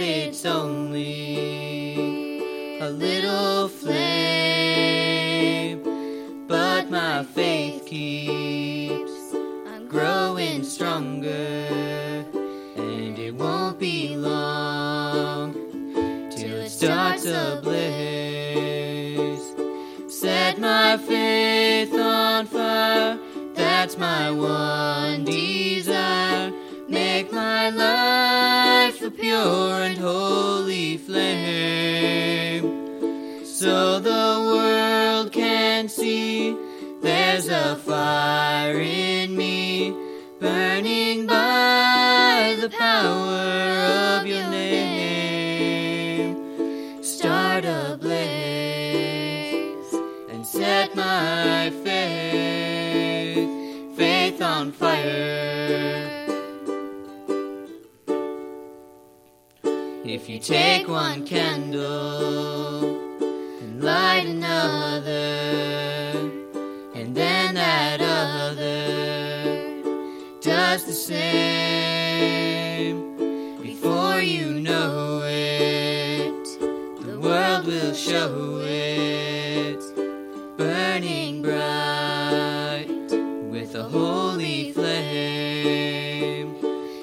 but it's only a little flame. But my faith keeps on growing stronger, and it won't be long till it starts ablaze. Set my faith on fire, that's my one desire. Make my life a pure and holy flame, so the world can see there's a fire in me, burning by the power of your name. Start a blaze and set my faith on fire. If you take one candle and light another, and then that other does the same, before you know it, the world will show it, burning bright with a holy flame.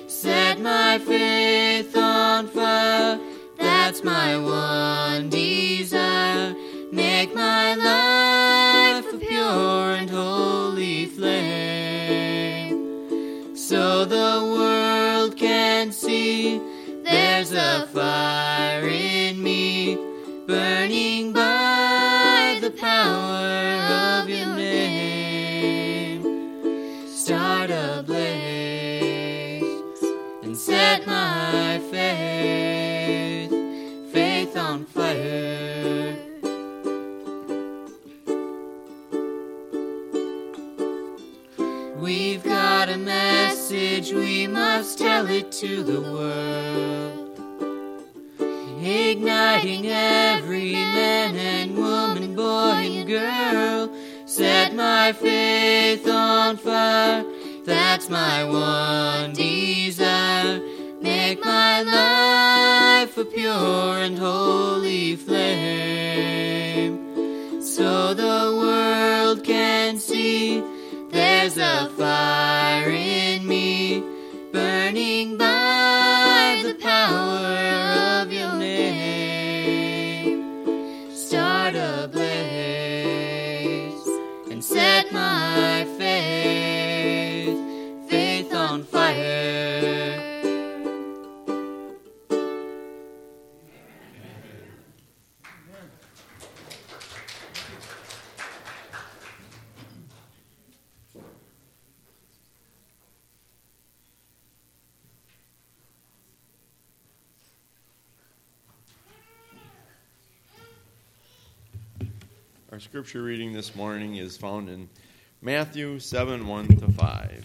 Set my faith on fire, that's my one desire. Make my life a pure and holy flame, so the world can see there's a fire in me, burning by the power of your name. Start a blaze and set my faith on fire. We've got a message, we must tell it to the world, igniting every man and woman, boy and girl. Set my faith on fire, that's my one desire. Make my life a pure and holy flame, so the world can see there's a fire in me, burning by the power of your name. Start a blaze and set my faith on fire. Our scripture reading this morning is found in Matthew 7:1-5.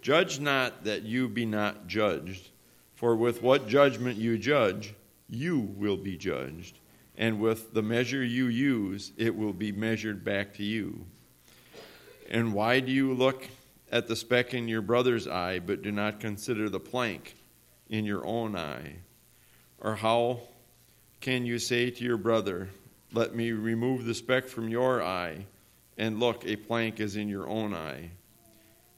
Judge not that you be not judged, for with what judgment you judge, you will be judged, and with the measure you use, it will be measured back to you. And why do you look at the speck in your brother's eye, but do not consider the plank in your own eye? Or how can you say to your brother, let me remove the speck from your eye, and look, a plank is in your own eye?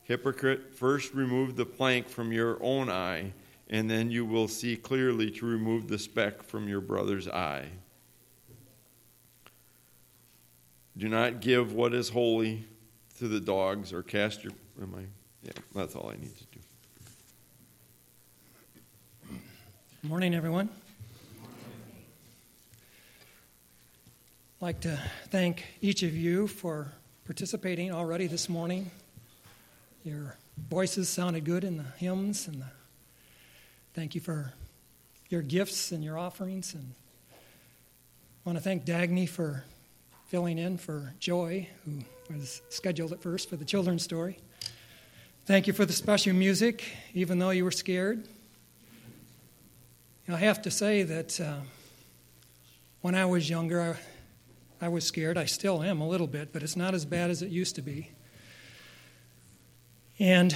Hypocrite, first remove the plank from your own eye, and then you will see clearly to remove the speck from your brother's eye. Do not give what is holy to the dogs, or cast your... Yeah, that's all I need to do. Good morning, everyone. I'd like to thank each of you for participating already this morning. Your voices sounded good in the hymns, and thank you for your gifts and your offerings. And I want to thank Dagny for filling in for Joy, who was scheduled at first for the children's story. Thank you for the special music, even though you were scared. And I have to say that when I was younger, I was scared. I still am a little bit, but it's not as bad as it used to be. And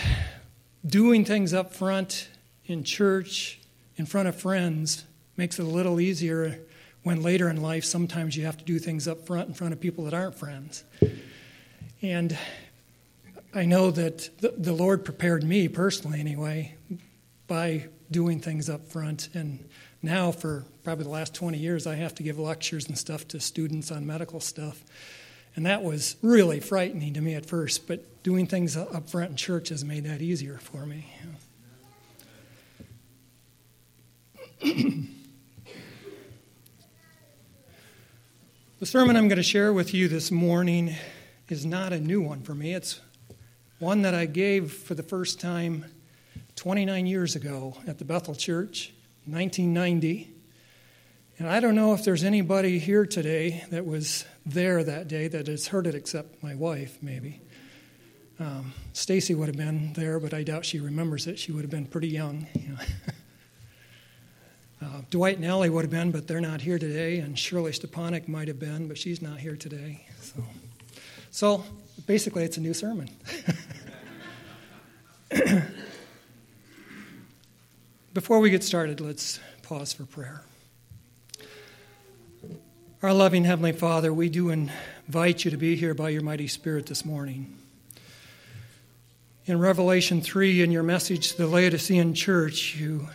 doing things up front in church, in front of friends makes it a little easier when later in life sometimes you have to do things up front in front of people that aren't friends. And I know that the Lord prepared me personally anyway by doing things up front. And now for probably the last 20 years, I have to give lectures and stuff to students on medical stuff. And that was really frightening to me at first, but doing things up front in church has made that easier for me. The sermon I'm going to share with you this morning is not a new one for me. It's one that I gave for the first time 29 years ago at the Bethel Church, 1990. And I don't know if there's anybody here today that was there that day that has heard it except my wife, maybe. Stacy would have been there, but I doubt she remembers it. She would have been pretty young. Dwight and Allie would have been, but they're not here today. And Shirley Stepanek might have been, but she's not here today. So basically, it's a new sermon. Before we get started, let's pause for prayer. Our loving Heavenly Father, we do invite you to be here by your mighty Spirit this morning. In Revelation 3, in your message to the Laodicean Church, you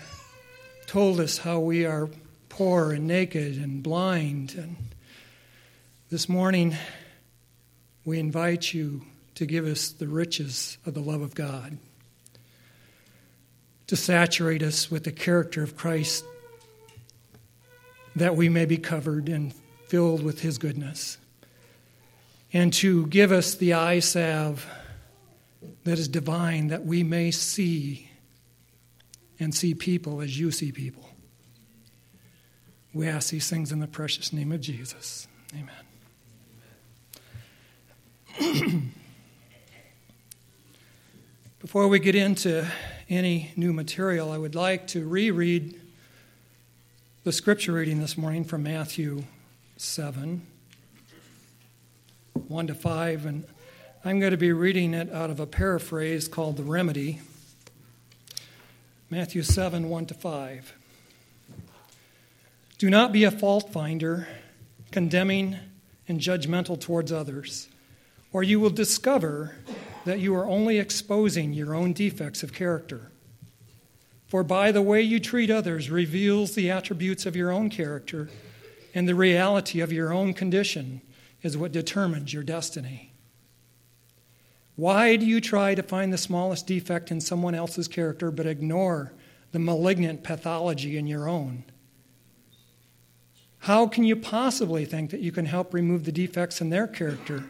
told us how we are poor and naked and blind. And this morning, we invite you to give us the riches of the love of God, to saturate us with the character of Christ, that we may be covered and filled with his goodness, and to give us the eye salve that is divine, that we may see and see people as you see people. We ask these things in the precious name of Jesus. Amen. Before we get into any new material, I would like to reread the scripture reading this morning from Matthew 7, 1 to 5, and I'm going to be reading it out of a paraphrase called The Remedy. Matthew 7, 1 to 5. Do not be a fault finder, condemning and judgmental towards others, or you will discover that you are only exposing your own defects of character. For by the way you treat others reveals the attributes of your own character, and the reality of your own condition is what determines your destiny. Why do you try to find the smallest defect in someone else's character but ignore the malignant pathology in your own? How can you possibly think that you can help remove the defects in their character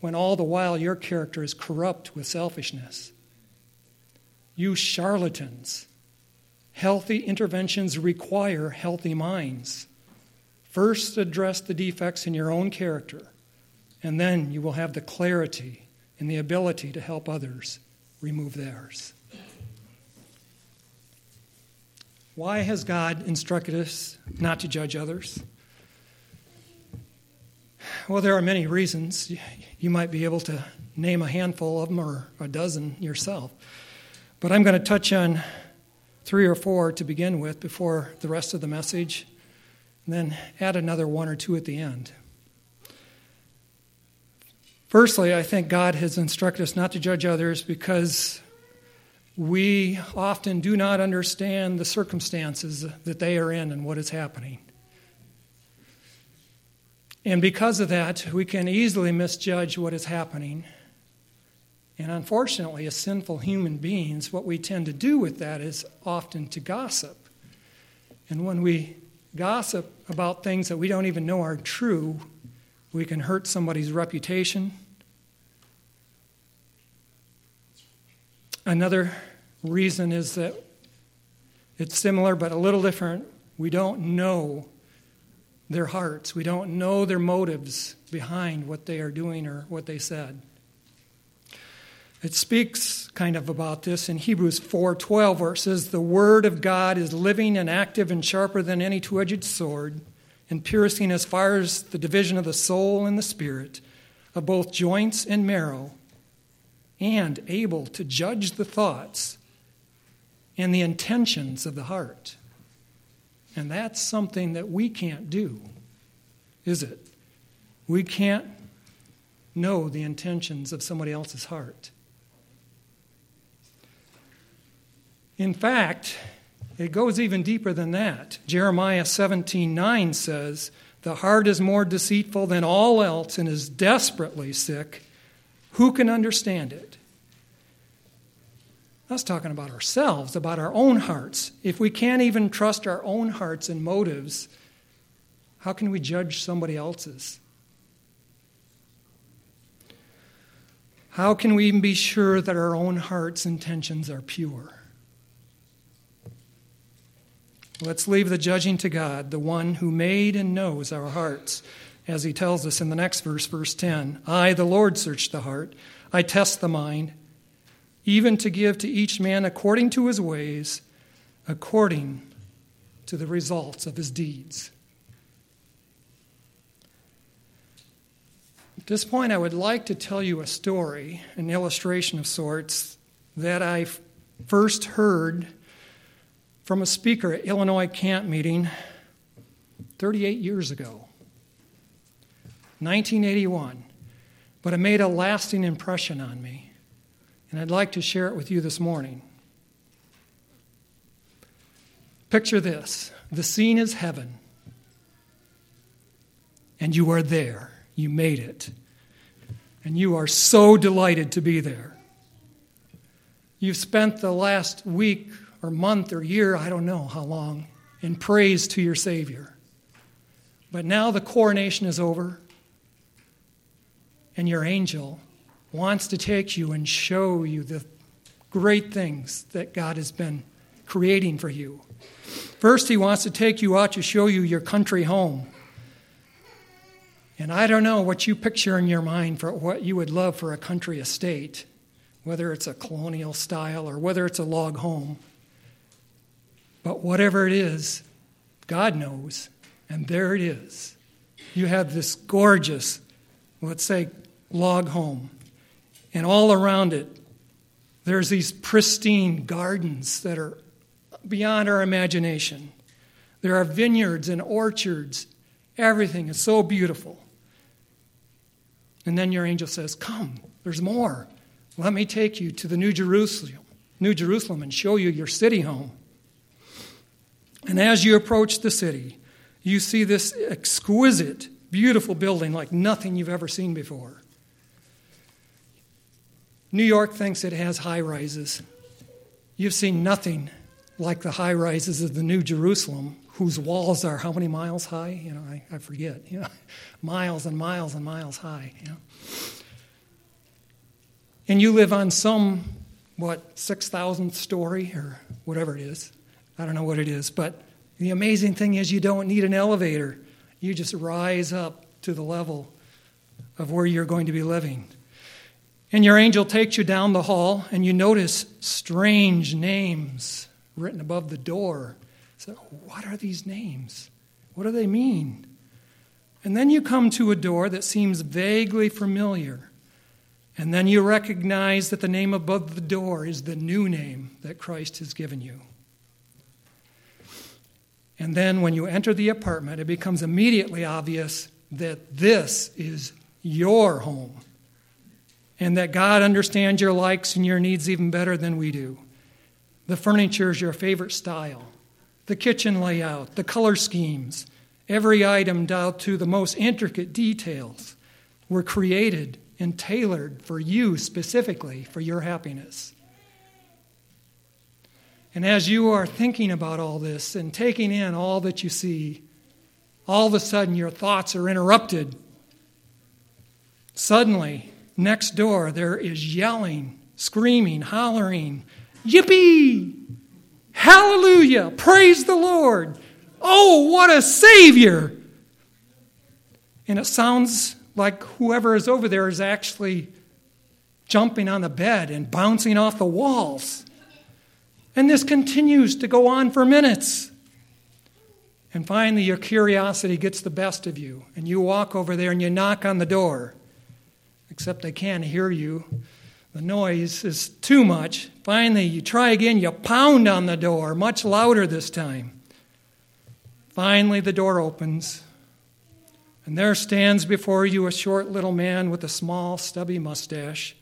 when all the while your character is corrupt with selfishness? You charlatans! Healthy interventions require healthy minds. First, address the defects in your own character, and then you will have the clarity and the ability to help others remove theirs. Why has God instructed us not to judge others? Well, there are many reasons. You might be able to name a handful of them or a dozen yourself. But I'm going to touch on three or four to begin with before the rest of the message, and then add another one or two at the end. Firstly, I think God has instructed us not to judge others because we often do not understand the circumstances that they are in and what is happening. And because of that, we can easily misjudge what is happening. And unfortunately, as sinful human beings, what we tend to do with that is often to gossip. And when we gossip about things that we don't even know are true, we can hurt somebody's reputation. Another reason is that it's similar but a little different. We don't know their hearts. We don't know their motives behind what they are doing or what they said. It speaks kind of about this in Hebrews 4:12, where it says, the word of God is living and active and sharper than any two-edged sword, and piercing as far as the division of the soul and the spirit, of both joints and marrow, and able to judge the thoughts and the intentions of the heart. And that's something that we can't do, is it? We can't know the intentions of somebody else's heart. In fact, it goes even deeper than that. Jeremiah 17:9 says, "The heart is more deceitful than all else and is desperately sick. Who can understand it?" That's talking about ourselves, about our own hearts. If we can't even trust our own hearts and motives, how can we judge somebody else's? How can we even be sure that our own heart's intentions are pure? Let's leave the judging to God, the one who made and knows our hearts. As he tells us in the next verse, verse 10, "I, the Lord, search the heart. I test the mind, even to give to each man according to his ways, according to the results of his deeds." At this point, I would like to tell you a story, an illustration of sorts, that I first heard from a speaker at Illinois Camp Meeting 38 years ago, 1981. But it made a lasting impression on me, and I'd like to share it with you this morning. Picture this. The scene is heaven, and you are there. You made it, and you are so delighted to be there. You've spent the last week or month or year, I don't know how long, in praise to your Savior. But now the coronation is over, and your angel wants to take you and show you the great things that God has been creating for you. First, he wants to take you out to show you your country home. And I don't know what you picture in your mind for what you would love for a country estate, whether it's a colonial style or whether it's a log home. But whatever it is, God knows, and there it is. You have this gorgeous, let's say, log home, and all around it, there's these pristine gardens that are beyond our imagination. There are vineyards and orchards. Everything is so beautiful. And then your angel says, "Come, there's more. Let me take you to the New Jerusalem, and show you your city home." And as you approach the city, you see this exquisite, beautiful building like nothing you've ever seen before. New York thinks it has high rises. You've seen nothing like the high rises of the New Jerusalem, whose walls are how many miles high? I forget. Miles and miles and miles high. And you live on some, 6,000th story or whatever it is. I don't know what it is, but the amazing thing is you don't need an elevator. You just rise up to the level of where you're going to be living. And your angel takes you down the hall, and you notice strange names written above the door. So, what are these names? What do they mean? And then you come to a door that seems vaguely familiar. And then you recognize that the name above the door is the new name that Christ has given you. And then when you enter the apartment, it becomes immediately obvious that this is your home and that God understands your likes and your needs even better than we do. The furniture is your favorite style, the kitchen layout, the color schemes, every item down to the most intricate details were created and tailored for you specifically for your happiness. And as you are thinking about all this and taking in all that you see, all of a sudden your thoughts are interrupted. Suddenly, next door, there is yelling, screaming, hollering, "Yippee! Hallelujah! Praise the Lord! Oh, what a Savior!" And it sounds like whoever is over there is actually jumping on the bed and bouncing off the walls. And this continues to go on for minutes. And finally, your curiosity gets the best of you, and you walk over there and you knock on the door. Except they can't hear you. The noise is too much. Finally, you try again. You pound on the door, much louder this time. Finally, the door opens, and there stands before you a short little man with a small, stubby mustache,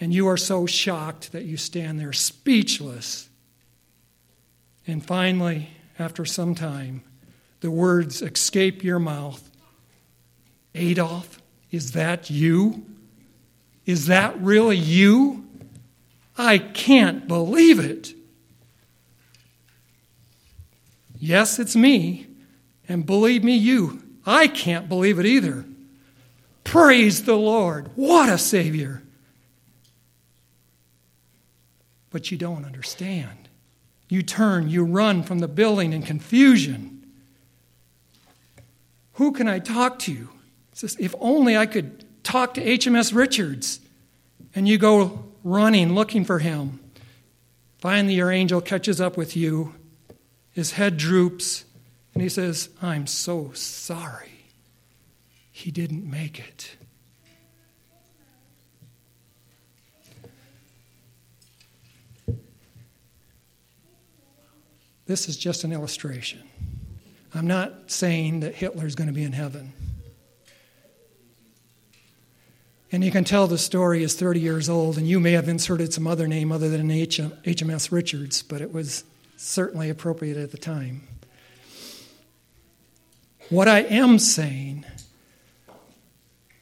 and you are so shocked that you stand there speechless. And finally, after some time, the words escape your mouth. Adolf, is that you? Is that really you? I can't believe it. Yes, it's me. And believe me, you, I can't believe it either. Praise the Lord. What a Savior. But you don't understand. You turn, you run from the building in confusion. Who can I talk to? Says, if only I could talk to HMS Richards. And you go running, looking for him. Finally, your angel catches up with you. His head droops, and he says, I'm so sorry. He didn't make it. This is just an illustration. I'm not saying that Hitler's going to be in heaven. And you can tell the story is 30 years old, and you may have inserted some other name other than HMS Richards, but it was certainly appropriate at the time. What I am saying,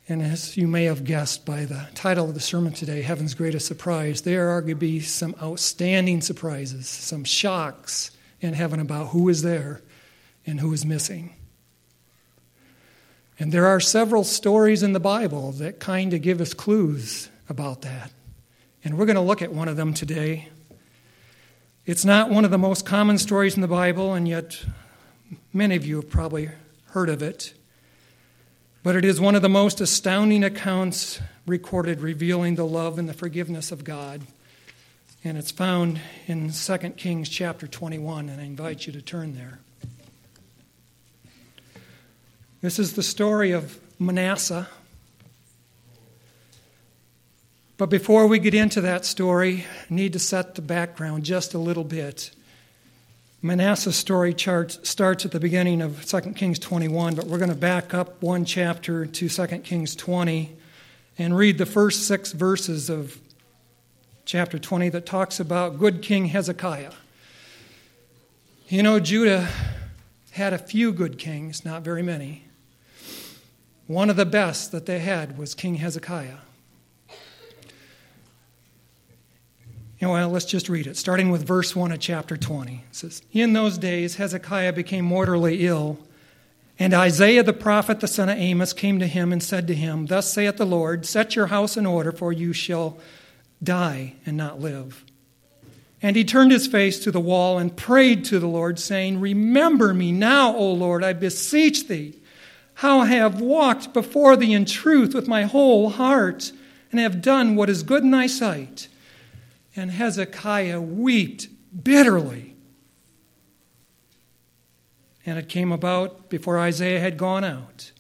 and as you may have guessed by the title of the sermon today, Heaven's Greatest Surprise, there are going to be some outstanding surprises, some shocks in heaven about who is there and who is missing. And there are several stories in the Bible that kind of give us clues about that. And we're going to look at one of them today. It's not one of the most common stories in the Bible, and yet many of you have probably heard of it. But it is one of the most astounding accounts recorded revealing the love and the forgiveness of God. And it's found in 2 Kings chapter 21, and I invite you to turn there. This is the story of Manasseh. But before we get into that story, I need to set the background just a little bit. Manasseh's story starts at the beginning of 2 Kings 21, but we're going to back up one chapter to 2 Kings 20 and read the first 6 verses of chapter 20 that talks about good King Hezekiah. You know, Judah had a few good kings, not very many. One of the best that they had was King Hezekiah. And well, let's just read it, starting with verse 1 of chapter 20. It says, in those days Hezekiah became mortally ill, and Isaiah the prophet, the son of Amos, came to him and said to him, thus saith the Lord, set your house in order, for you shall die and not live. And he turned his face to the wall and prayed to the Lord, saying, remember me now, O Lord, I beseech thee, how I have walked before thee in truth with my whole heart, and have done what is good in thy sight. And Hezekiah wept bitterly. And it came about, before Isaiah had gone out,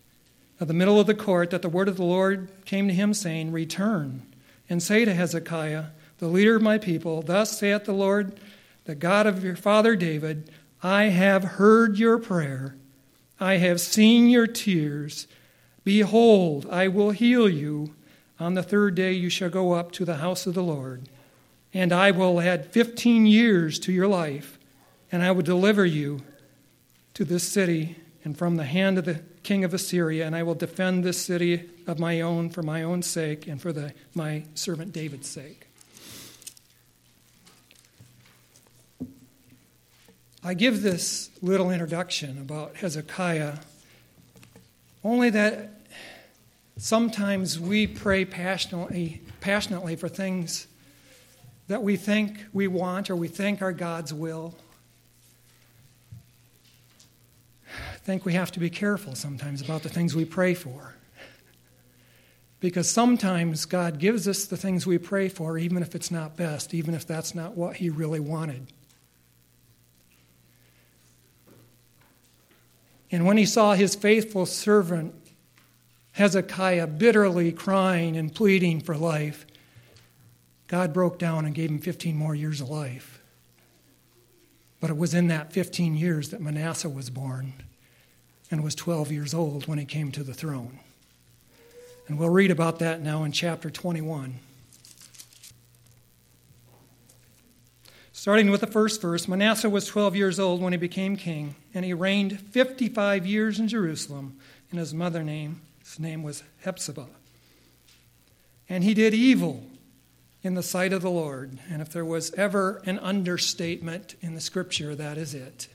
at the middle of the court, that the word of the Lord came to him, saying, return, and say to Hezekiah, the leader of my people, thus saith the Lord, the God of your father David, I have heard your prayer. I have seen your tears. Behold, I will heal you. On the third day you shall go up to the house of the Lord. And I will add 15 years to your life, and I will deliver you to this city and from the hand of the king of Assyria, and I will defend this city of my own for my own sake and for my servant David's sake. I give this little introduction about Hezekiah only that sometimes we pray passionately for things that we think we want or we think are God's will. I think we have to be careful sometimes about the things we pray for, because sometimes God gives us the things we pray for even if it's not best, even if that's not what he really wanted. And when he saw his faithful servant Hezekiah bitterly crying and pleading for life, God broke down and gave him 15 more years of life. But it was in that 15 years that Manasseh was born and was 12 years old when he came to the throne. And we'll read about that now in chapter 21. Starting with the first verse, Manasseh was 12 years old when he became king, and he reigned 55 years in Jerusalem, and his mother's name was Hephzibah. And he did evil in the sight of the Lord. And if there was ever an understatement in the Scripture, that is it.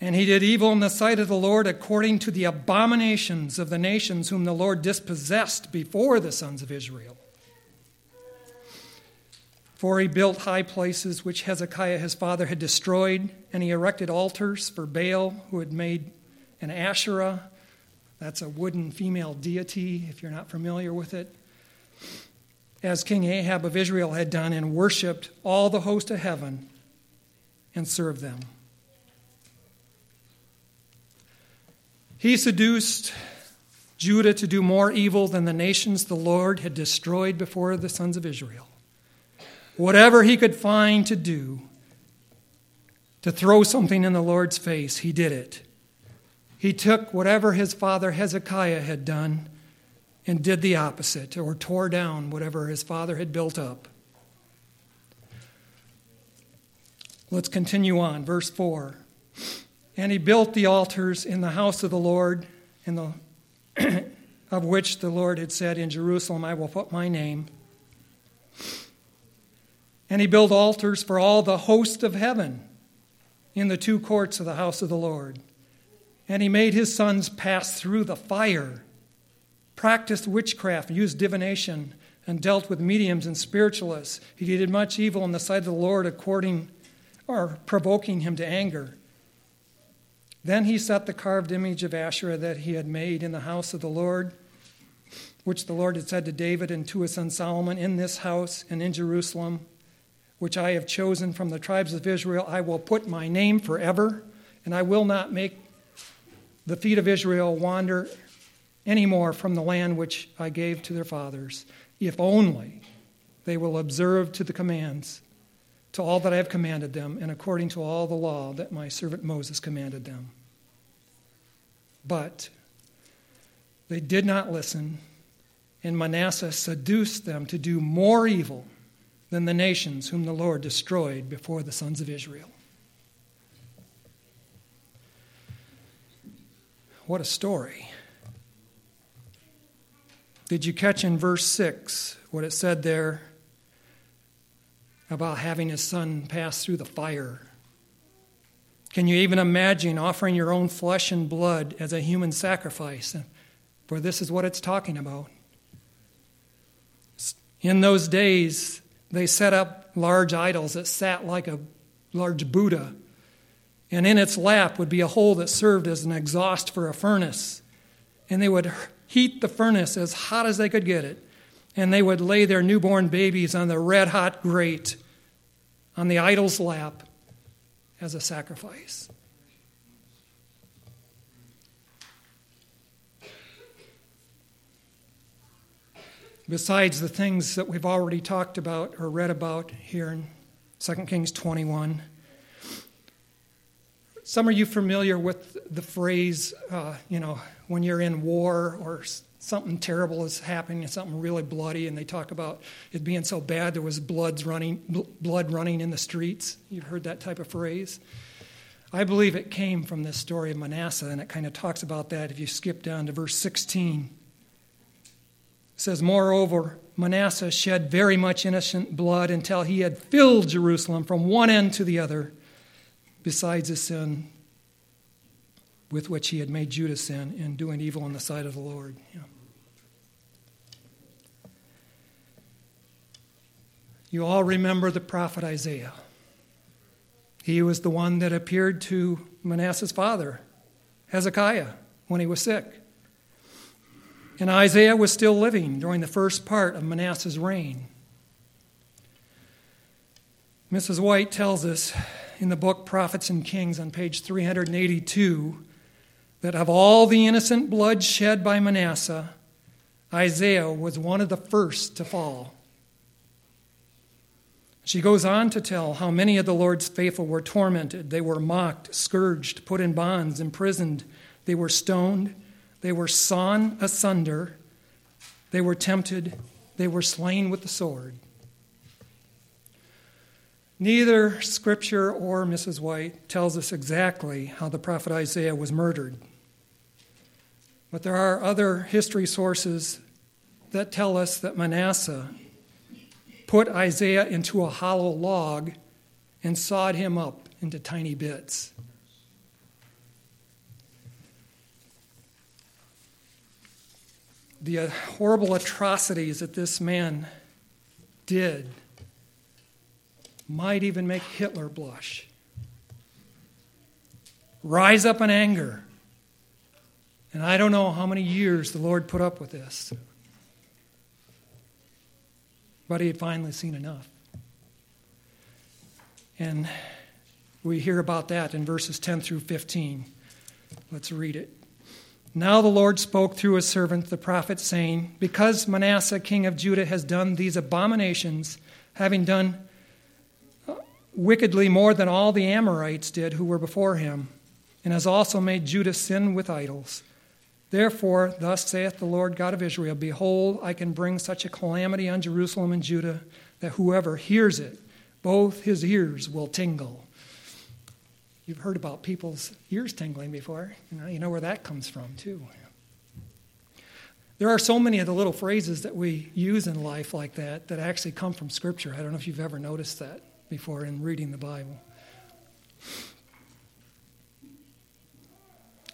And he did evil in the sight of the Lord according to the abominations of the nations whom the Lord dispossessed before the sons of Israel. For he built high places which Hezekiah his father had destroyed, and he erected altars for Baal, who had made an Asherah. That's a wooden female deity, if you're not familiar with it. As King Ahab of Israel had done, and worshipped all the host of heaven and served them. He seduced Judah to do more evil than the nations the Lord had destroyed before the sons of Israel. Whatever he could find to do, to throw something in the Lord's face, he did it. He took whatever his father Hezekiah had done and did the opposite, or tore down whatever his father had built up. Let's continue on, verse 4. And he built the altars in the house of the Lord, of which the Lord had said, in Jerusalem I will put my name. And he built altars for all the host of heaven in the two courts of the house of the Lord. And he made his sons pass through the fire, practiced witchcraft, used divination, and dealt with mediums and spiritualists. He did much evil in the sight of the Lord, provoking him to anger. Then he set the carved image of Asherah that he had made in the house of the Lord, which the Lord had said to David and to his son Solomon, in this house and in Jerusalem, which I have chosen from the tribes of Israel, I will put my name forever, and I will not make the feet of Israel wander anymore from the land which I gave to their fathers, if only they will observe to the commands, to all that I have commanded them, and according to all the law that my servant Moses commanded them. But they did not listen, and Manasseh seduced them to do more evil than the nations whom the Lord destroyed before the sons of Israel. What a story. Did you catch in verse 6 what it said there about having his son pass through the fire? Can you even imagine offering your own flesh and blood as a human sacrifice? For this is what it's talking about. In those days, they set up large idols that sat like a large Buddha, and in its lap would be a hole that served as an exhaust for a furnace, and they would heat the furnace as hot as they could get it, and they would lay their newborn babies on the red-hot grate on the idol's lap as a sacrifice. Besides the things that we've already talked about or read about here in 2 Kings 21, some of you familiar with the phrase, when you're in war or something terrible is happening, something really bloody, and they talk about it being so bad there was blood running in the streets. You've heard that type of phrase. I believe it came from this story of Manasseh, and it kind of talks about that if you skip down to verse 16. It says, moreover, Manasseh shed very much innocent blood until he had filled Jerusalem from one end to the other, besides his sin with which he had made Judah sin in doing evil in the sight of the Lord. Yeah. You all remember the prophet Isaiah. He was the one that appeared to Manasseh's father, Hezekiah, when he was sick. And Isaiah was still living during the first part of Manasseh's reign. Mrs. White tells us in the book Prophets and Kings on page 382 that of all the innocent blood shed by Manasseh, Isaiah was one of the first to fall. She goes on to tell how many of the Lord's faithful were tormented. They were mocked, scourged, put in bonds, imprisoned. They were stoned. They were sawn asunder. They were tempted. They were slain with the sword. Neither Scripture or Mrs. White tells us exactly how the prophet Isaiah was murdered. But there are other history sources that tell us that Manasseh put Isaiah into a hollow log and sawed him up into tiny bits. The horrible atrocities that this man did might even make Hitler blush. Rise up in anger. And I don't know how many years the Lord put up with this. But he had finally seen enough. And we hear about that in verses 10 through 15. Let's read it. Now the Lord spoke through his servant, the prophet, saying, because Manasseh, king of Judah, has done these abominations, having done wickedly more than all the Amorites did who were before him, and has also made Judah sin with idols. Therefore, thus saith the Lord God of Israel, behold, I can bring such a calamity on Jerusalem and Judah that whoever hears it, both his ears will tingle. You've heard about people's ears tingling before. You know where that comes from, too. There are so many of the little phrases that we use in life like that that actually come from Scripture. I don't know if you've ever noticed that before in reading the Bible.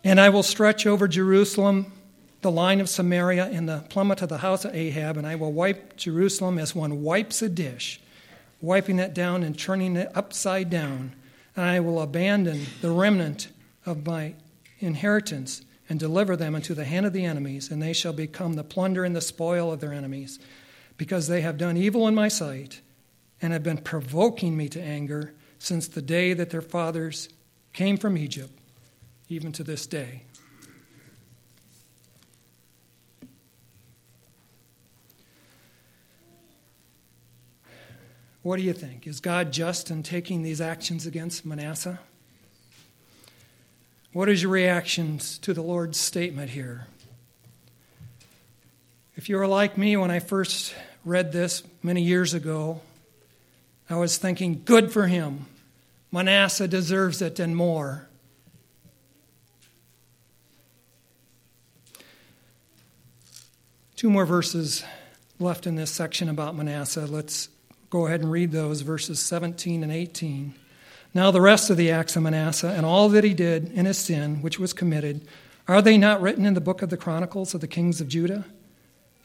And I will stretch over Jerusalem the line of Samaria and the plummet of the house of Ahab, and I will wipe Jerusalem as one wipes a dish, wiping it down and turning it upside down. And I will abandon the remnant of my inheritance and deliver them into the hand of the enemies, and they shall become the plunder and the spoil of their enemies, because they have done evil in my sight and have been provoking me to anger since the day that their fathers came from Egypt, even to this day. What do you think? Is God just in taking these actions against Manasseh? What is your reactions to the Lord's statement here? If you were like me when I first read this many years ago, I was thinking, good for him. Manasseh deserves it and more. Two more verses left in this section about Manasseh. Let's go ahead and read those, verses 17 and 18. Now the rest of the acts of Manasseh and all that he did in his sin, which was committed, are they not written in the book of the Chronicles of the kings of Judah?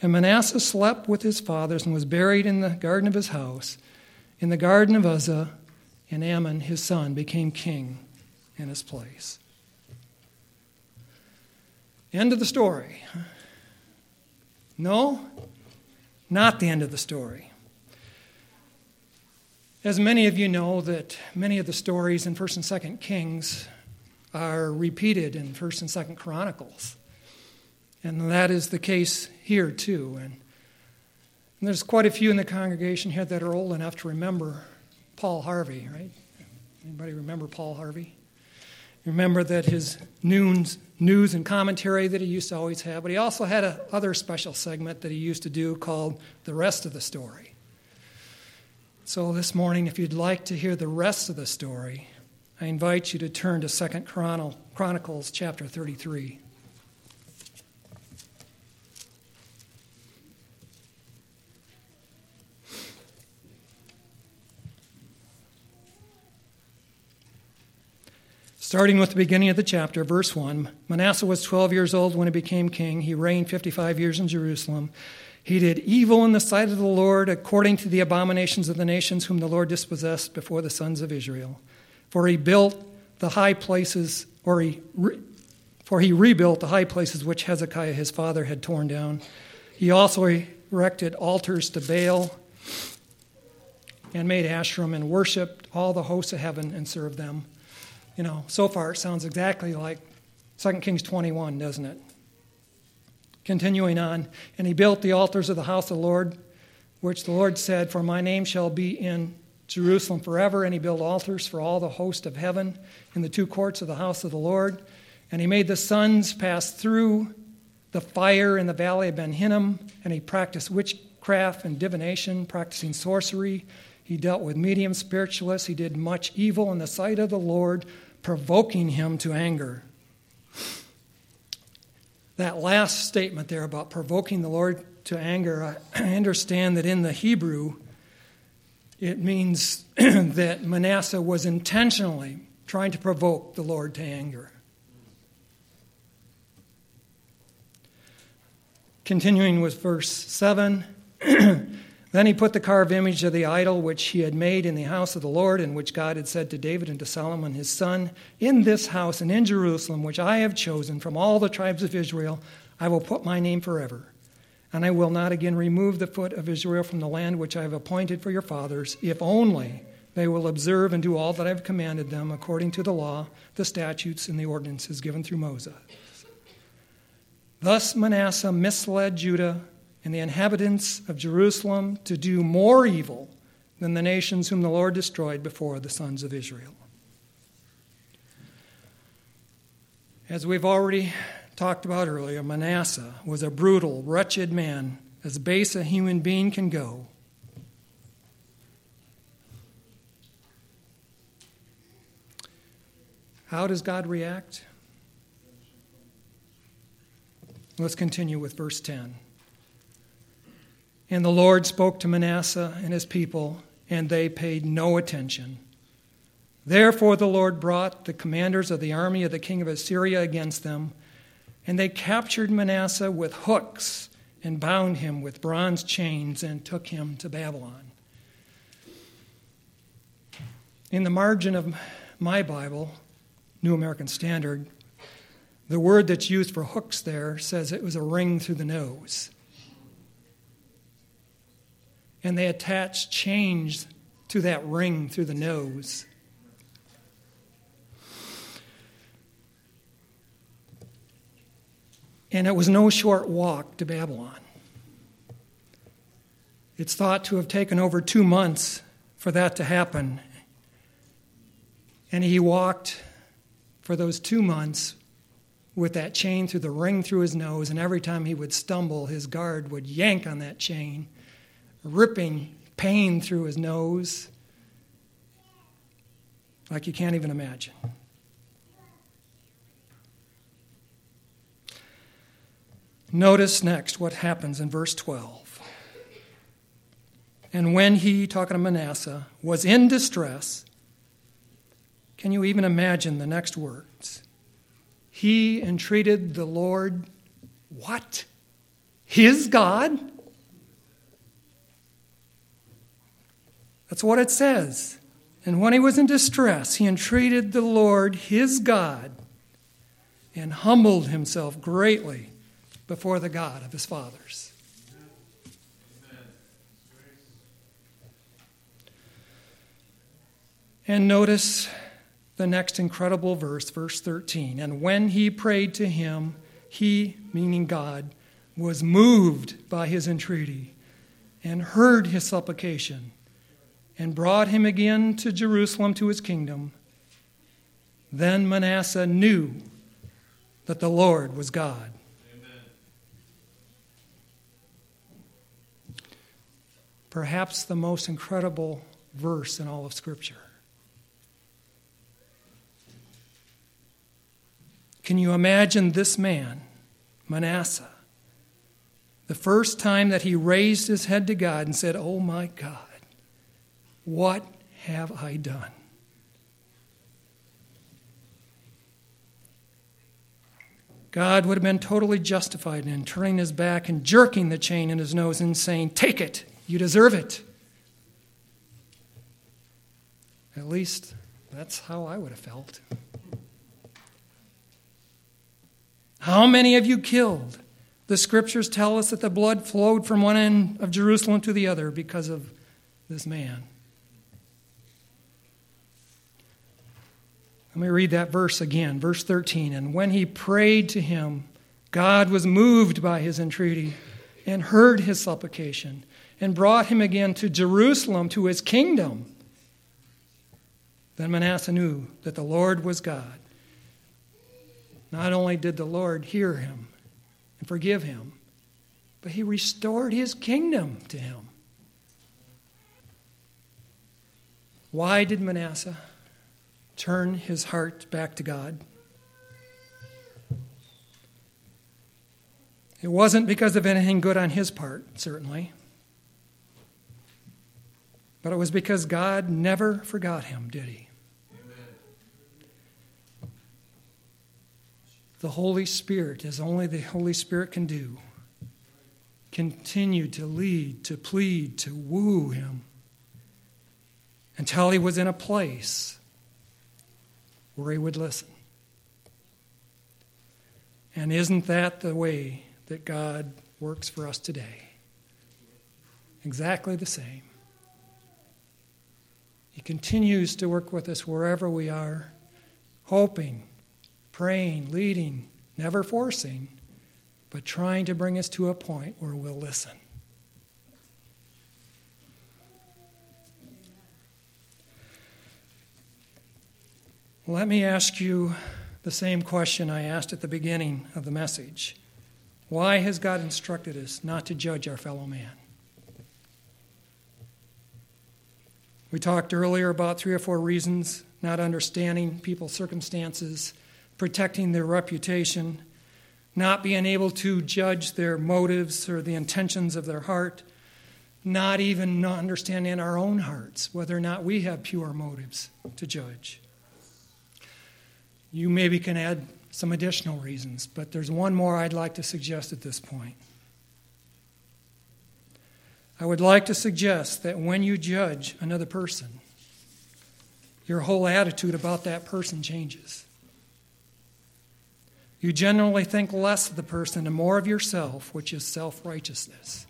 And Manasseh slept with his fathers and was buried in the garden of his house, in the garden of Uzzah, and Ammon, his son, became king in his place. End of the story. No, not the end of the story. As many of you know, that many of the stories in 1st and 2nd Kings are repeated in 1st and 2nd Chronicles. And that is the case here too. And there's quite a few in the congregation here that are old enough to remember Paul Harvey, right? Anybody remember Paul Harvey? Remember that his news and commentary that he used to always have, but he also had another special segment that he used to do called The Rest of the Story. So this morning, if you'd like to hear the rest of the story, I invite you to turn to 2nd Chronicles chapter 33. Starting with the beginning of the chapter, verse 1, Manasseh was 12 years old when he became king. He reigned 55 years in Jerusalem. He did evil in the sight of the Lord according to the abominations of the nations whom the Lord dispossessed before the sons of Israel. For he rebuilt the high places which Hezekiah his father had torn down. He also erected altars to Baal and made Asherim and worshipped all the hosts of heaven and served them. You know, so far it sounds exactly like 2 Kings 21, doesn't it? Continuing on, and he built the altars of the house of the Lord, which the Lord said, for my name shall be in Jerusalem forever, and he built altars for all the host of heaven in the two courts of the house of the Lord. And he made the sons pass through the fire in the valley of Ben-Hinnom, and he practiced witchcraft and divination, practicing sorcery. He dealt with medium spiritualists. He did much evil in the sight of the Lord, provoking him to anger. That last statement there about provoking the Lord to anger, I understand that in the Hebrew, it means that Manasseh was intentionally trying to provoke the Lord to anger. Continuing with verse 7, Then he put the carved image of the idol which he had made in the house of the Lord, and which God had said to David and to Solomon his son, in this house and in Jerusalem, which I have chosen from all the tribes of Israel, I will put my name forever. And I will not again remove the foot of Israel from the land which I have appointed for your fathers, if only they will observe and do all that I have commanded them according to the law, the statutes, and the ordinances given through Moses. Thus Manasseh misled Judah and the inhabitants of Jerusalem to do more evil than the nations whom the Lord destroyed before the sons of Israel. As we've already talked about earlier, Manasseh was a brutal, wretched man, as base a human being can go. How does God react? Let's continue with verse 10. And the Lord spoke to Manasseh and his people, and they paid no attention. Therefore the Lord brought the commanders of the army of the king of Assyria against them, and they captured Manasseh with hooks and bound him with bronze chains and took him to Babylon. In the margin of my Bible, New American Standard, the word that's used for hooks there says it was a ring through the nose. And they attached chains to that ring through the nose. And it was no short walk to Babylon. It's thought to have taken over 2 months for that to happen. And he walked for those 2 months with that chain through the ring through his nose, and every time he would stumble, his guard would yank on that chain, ripping pain through his nose like you can't even imagine. Notice next what happens in verse 12. And when he, talking to Manasseh, was in distress, can you even imagine the next words? He entreated the Lord, what? His God? That's what it says. And when he was in distress, he entreated the Lord, his God, and humbled himself greatly before the God of his fathers. Amen. And notice the next incredible verse, verse 13. And when he prayed to him, he, meaning God, was moved by his entreaty and heard his supplication and brought him again to Jerusalem to his kingdom. Then Manasseh knew that the Lord was God. Perhaps the most incredible verse in all of Scripture. Can you imagine this man, Manasseh, the first time that he raised his head to God and said, oh my God, what have I done? God would have been totally justified in turning his back and jerking the chain in his nose and saying, take it. You deserve it. At least that's how I would have felt. How many of you killed? The scriptures tell us that the blood flowed from one end of Jerusalem to the other because of this man. Let me read that verse again, verse 13. And when he prayed to him, God was moved by his entreaty and heard his supplication, and brought him again to Jerusalem, to his kingdom, Then Manasseh knew that the Lord was God. Not only did the Lord hear him and forgive him, but he restored his kingdom to him. Why did Manasseh turn his heart back to God? It wasn't because of anything good on his part, certainly. But it was because God never forgot him, did he? Amen. The Holy Spirit, as only the Holy Spirit can do, continued to lead, to plead, to woo him until he was in a place where he would listen. And isn't that the way that God works for us today? Exactly the same. He continues to work with us wherever we are, hoping, praying, leading, never forcing, but trying to bring us to a point where we'll listen. Let me ask you the same question I asked at the beginning of the message. Why has God instructed us not to judge our fellow man? We talked earlier about 3 or 4 reasons: not understanding people's circumstances, protecting their reputation, not being able to judge their motives or the intentions of their heart, not even understanding our own hearts, whether or not we have pure motives to judge. You maybe can add some additional reasons, but there's one more I'd like to suggest at this point. I would like to suggest that when you judge another person, your whole attitude about that person changes. You generally think less of the person and more of yourself, which is self-righteousness.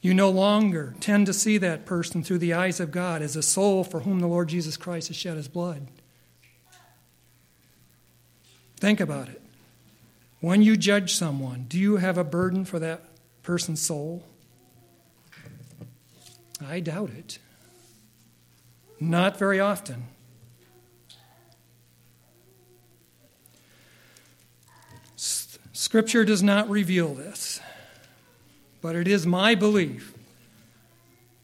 You no longer tend to see that person through the eyes of God as a soul for whom the Lord Jesus Christ has shed his blood. Think about it. When you judge someone, do you have a burden for that person's soul? I doubt it. Not very often. Scripture does not reveal this. But it is my belief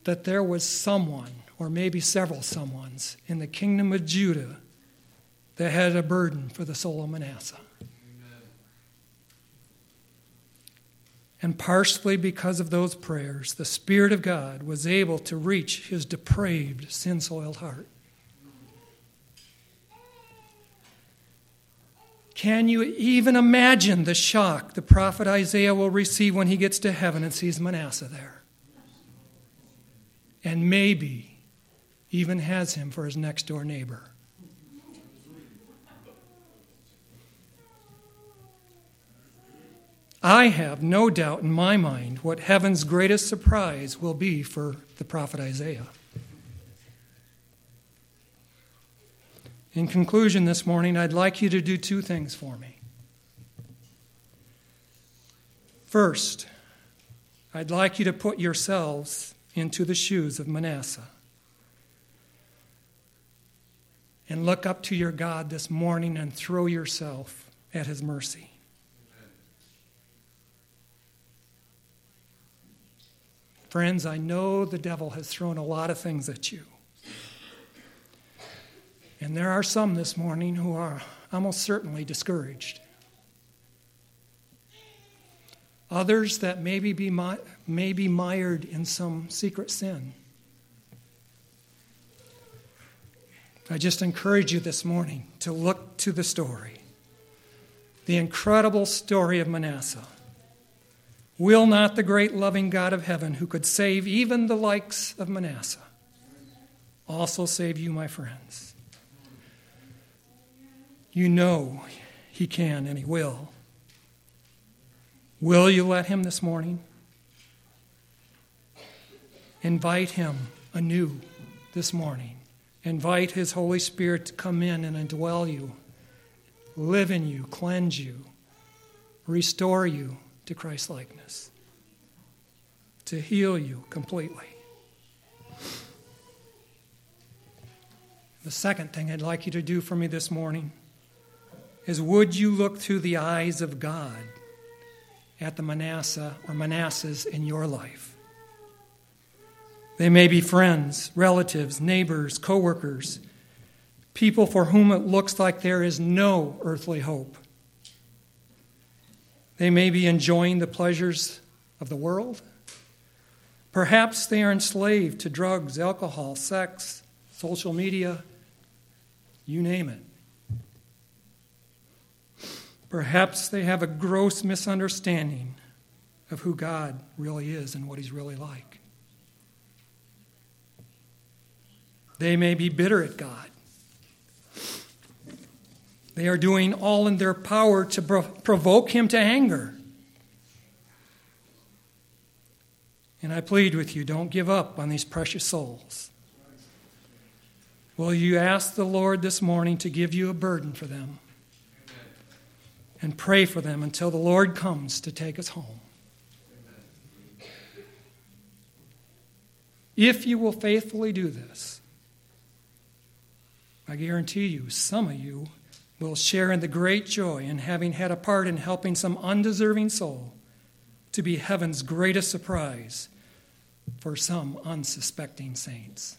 that there was someone, or maybe several someones, in the kingdom of Judah that had a burden for the soul of Manasseh. Amen. And partially because of those prayers, the Spirit of God was able to reach his depraved, sin-soiled heart. Can you even imagine the shock the prophet Isaiah will receive when he gets to heaven and sees Manasseh there? And maybe even has him for his next door neighbor. I have no doubt in my mind what heaven's greatest surprise will be for the prophet Isaiah. In conclusion this morning, I'd like you to do 2 things for me. First, I'd like you to put yourselves into the shoes of Manasseh and look up to your God this morning and throw yourself at his mercy. Friends, I know the devil has thrown a lot of things at you. And there are some this morning who are almost certainly discouraged. Others that may be mired in some secret sin. I just encourage you this morning to look to the story. The incredible story of Manasseh. Will not the great loving God of heaven, who could save even the likes of Manasseh, also save you, my friends? You know he can and he will. Will you let him this morning? Invite him anew this morning. Invite his Holy Spirit to come in and indwell you, live in you, cleanse you, restore you to Christ-likeness, to heal you completely. The second thing I'd like you to do for me this morning is, would you look through the eyes of God at the Manasseh or Manassehs in your life? They may be friends, relatives, neighbors, coworkers, people for whom it looks like there is no earthly hope. They may be enjoying the pleasures of the world. Perhaps they are enslaved to drugs, alcohol, sex, social media, you name it. Perhaps they have a gross misunderstanding of who God really is and what he's really like. They may be bitter at God. They are doing all in their power to provoke him to anger. And I plead with you, don't give up on these precious souls. Will you ask the Lord this morning to give you a burden for them? And pray for them until the Lord comes to take us home. If you will faithfully do this, I guarantee you, some of you will share in the great joy in having had a part in helping some undeserving soul to be heaven's greatest surprise for some unsuspecting saints.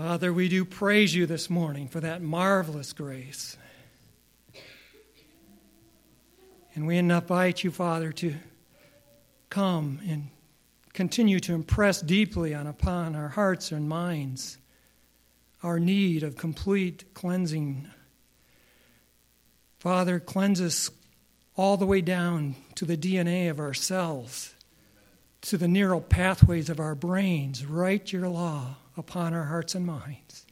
Father, we do praise you this morning for that marvelous grace. And we invite you, Father, to come and continue to impress deeply upon our hearts and minds our need of complete cleansing. Father, cleanse us all the way down to the DNA of our cells, to the neural pathways of our brains. Write your law upon our hearts and minds.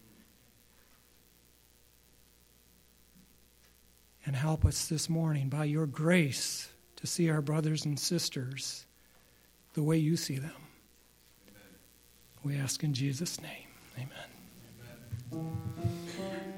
And help us this morning by your grace to see our brothers and sisters the way you see them. Amen. We ask in Jesus' name. Amen. Amen.